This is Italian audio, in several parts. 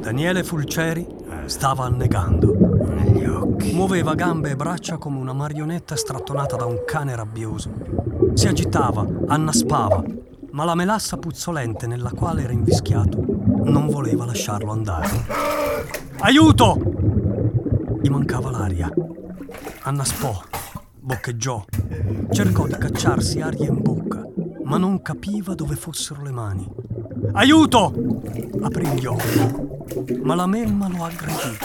Daniele Fulceri stava annegando. Negli occhi. Muoveva gambe e braccia come una marionetta strattonata da un cane rabbioso. Si agitava, annaspava, ma la melassa puzzolente nella quale era invischiato non voleva lasciarlo andare. Aiuto! Gli mancava l'aria. Annaspò, boccheggiò, cercò di cacciarsi aria in bocca, ma non capiva dove fossero le mani. Aiuto! Aprì gli occhi, ma la melma lo aggredì.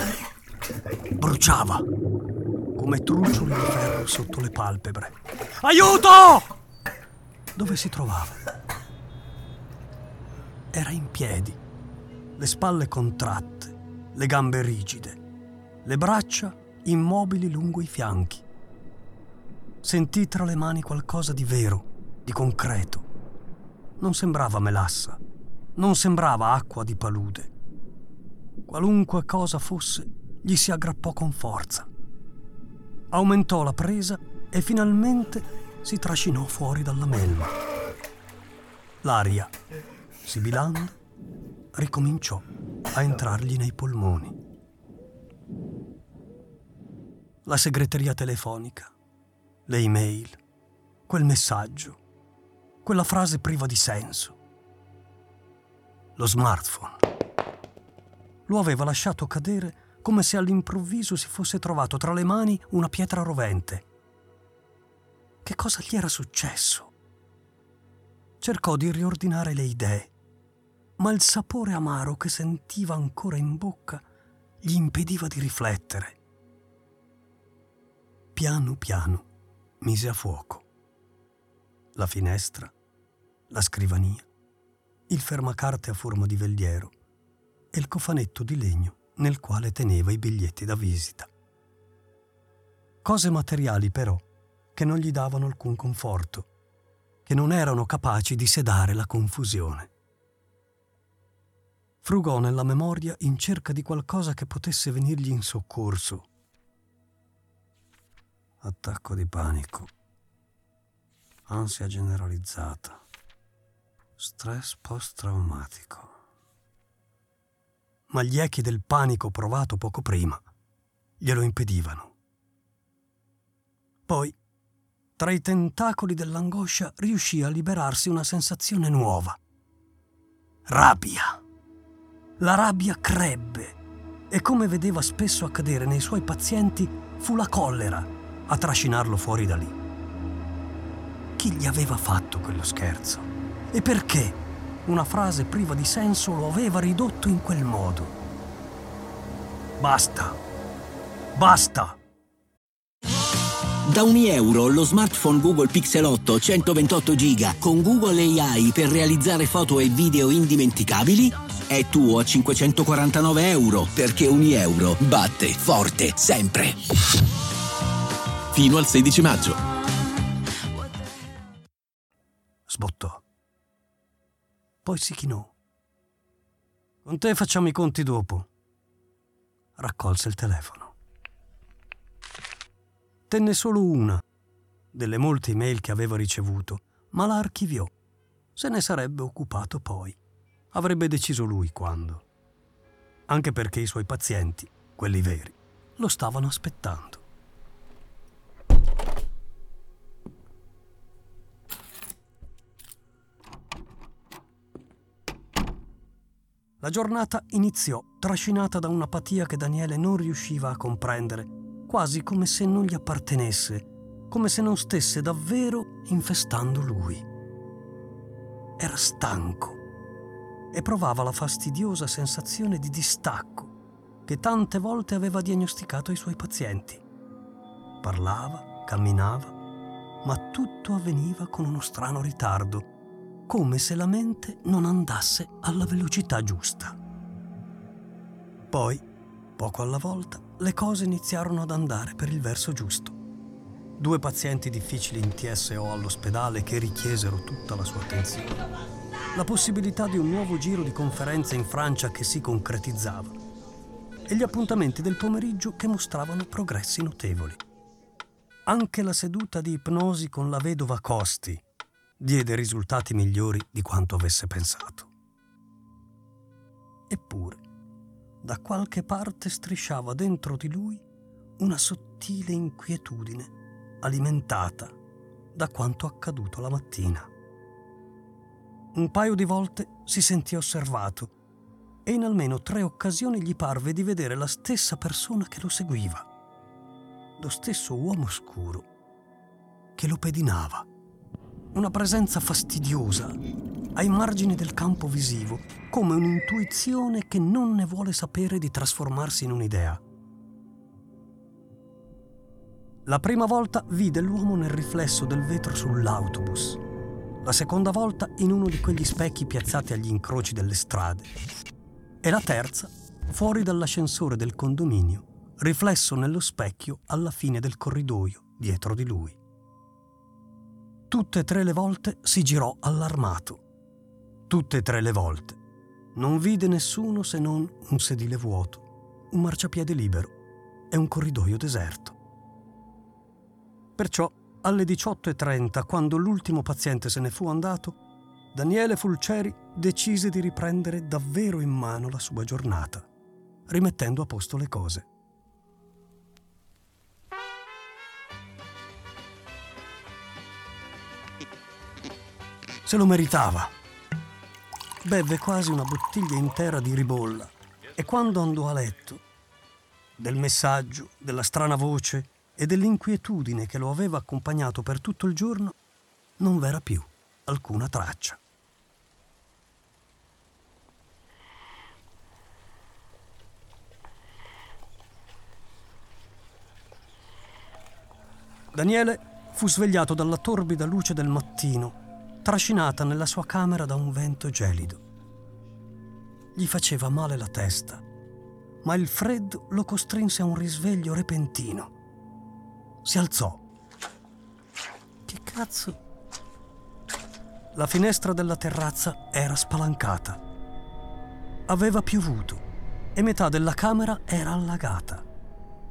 Bruciava come trucioli di ferro sotto le palpebre. Aiuto! Dove si trovava? Era in piedi, le spalle contratte, le gambe rigide, le braccia immobili lungo i fianchi. Sentì tra le mani qualcosa di vero, di concreto. Non sembrava melassa, non sembrava acqua di palude. Qualunque cosa fosse, gli si aggrappò con forza. Aumentò la presa e finalmente si trascinò fuori dalla melma. L'aria, sibilando, ricominciò a entrargli nei polmoni. La segreteria telefonica, le email, quel messaggio, quella frase priva di senso. Lo smartphone. Lo aveva lasciato cadere come se all'improvviso si fosse trovato tra le mani una pietra rovente. Che cosa gli era successo? Cercò di riordinare le idee, ma il sapore amaro che sentiva ancora in bocca gli impediva di riflettere. Piano piano mise a fuoco la finestra, la scrivania, il fermacarte a forma di veliero e il cofanetto di legno nel quale teneva i biglietti da visita. Cose materiali però che non gli davano alcun conforto, che non erano capaci di sedare la confusione. Frugò nella memoria in cerca di qualcosa che potesse venirgli in soccorso. Attacco di panico, ansia generalizzata, stress post-traumatico. Ma gli echi del panico provato poco prima glielo impedivano. Poi, tra i tentacoli dell'angoscia, riuscì a liberarsi una sensazione nuova. Rabbia. La rabbia crebbe e, come vedeva spesso accadere nei suoi pazienti, fu la collera a trascinarlo fuori da lì. Chi gli aveva fatto quello scherzo? E perché? Una frase priva di senso lo aveva ridotto in quel modo. Basta! Basta! Da Unieuro lo smartphone Google Pixel 8 128 giga con Google AI per realizzare foto e video indimenticabili è tuo a €549 perché Unieuro batte forte sempre. Fino al 16 maggio. Sbottò. Poi si chinò. Con te facciamo i conti dopo. Raccolse il telefono. Tenne solo una delle molte email che aveva ricevuto, ma la archiviò. Se ne sarebbe occupato poi. Avrebbe deciso lui quando. Anche perché i suoi pazienti, quelli veri, lo stavano aspettando. La giornata iniziò trascinata da un'apatia che Daniele non riusciva a comprendere, quasi come se non gli appartenesse, come se non stesse davvero infestando lui. Era stanco e provava la fastidiosa sensazione di distacco che tante volte aveva diagnosticato ai suoi pazienti. Parlava, camminava, ma tutto avveniva con uno strano ritardo, come se la mente non andasse alla velocità giusta. Poi, poco alla volta, le cose iniziarono ad andare per il verso giusto. 2 pazienti difficili in TSO all'ospedale che richiesero tutta la sua attenzione. La possibilità di un nuovo giro di conferenze in Francia che si concretizzava e gli appuntamenti del pomeriggio che mostravano progressi notevoli. Anche la seduta di ipnosi con la vedova Costi diede risultati migliori di quanto avesse pensato. Eppure, da qualche parte strisciava dentro di lui una sottile inquietudine alimentata da quanto accaduto la mattina. Un paio di volte si sentì osservato e in almeno 3 occasioni gli parve di vedere la stessa persona che lo seguiva, lo stesso uomo scuro che lo pedinava. Una presenza fastidiosa ai margini del campo visivo, come un'intuizione che non ne vuole sapere di trasformarsi in un'idea. La prima volta vide l'uomo nel riflesso del vetro sull'autobus, la seconda volta in uno di quegli specchi piazzati agli incroci delle strade e la terza fuori dall'ascensore del condominio, riflesso nello specchio alla fine del corridoio dietro di lui. Tutte e 3 le volte si girò allarmato. Tutte e 3 le volte non vide nessuno se non un sedile vuoto, un marciapiede libero e un corridoio deserto. Perciò, alle 18:30, quando l'ultimo paziente se ne fu andato, Daniele Fulceri decise di riprendere davvero in mano la sua giornata, rimettendo a posto le cose. Se lo meritava. Bevve quasi una bottiglia intera di ribolla e quando andò a letto, del messaggio, della strana voce e dell'inquietudine che lo aveva accompagnato per tutto il giorno, non v'era più alcuna traccia. Daniele fu svegliato dalla torbida luce del mattino, trascinata nella sua camera da un vento gelido. Gli faceva male la testa, ma il freddo lo costrinse a un risveglio repentino. Si alzò. Che cazzo? La finestra della terrazza era spalancata. Aveva piovuto e metà della camera era allagata.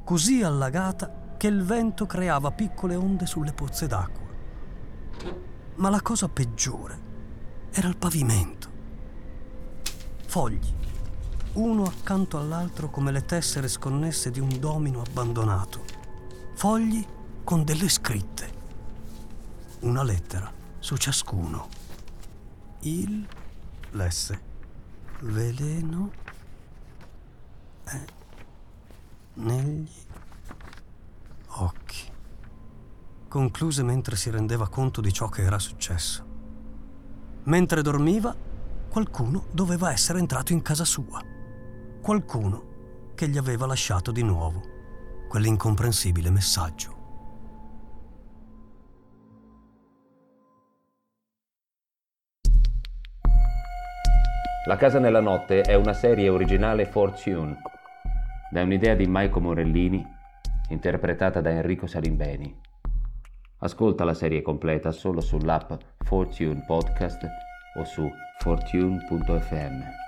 Così allagata che il vento creava piccole onde sulle pozze d'acqua. Ma la cosa peggiore era il pavimento. Fogli, uno accanto all'altro come le tessere sconnesse di un domino abbandonato. Fogli con delle scritte, una lettera su ciascuno. Il, l'esse, veleno, negli occhi. Concluse mentre si rendeva conto di ciò che era successo. Mentre dormiva, qualcuno doveva essere entrato in casa sua. Qualcuno che gli aveva lasciato di nuovo quell'incomprensibile messaggio. La casa nella notte è una serie originale Fortune, da un'idea di Maico Morellini, interpretata da Enrico Salimbeni. Ascolta la serie completa solo sull'app Fortune Podcast o su Fortune.fm.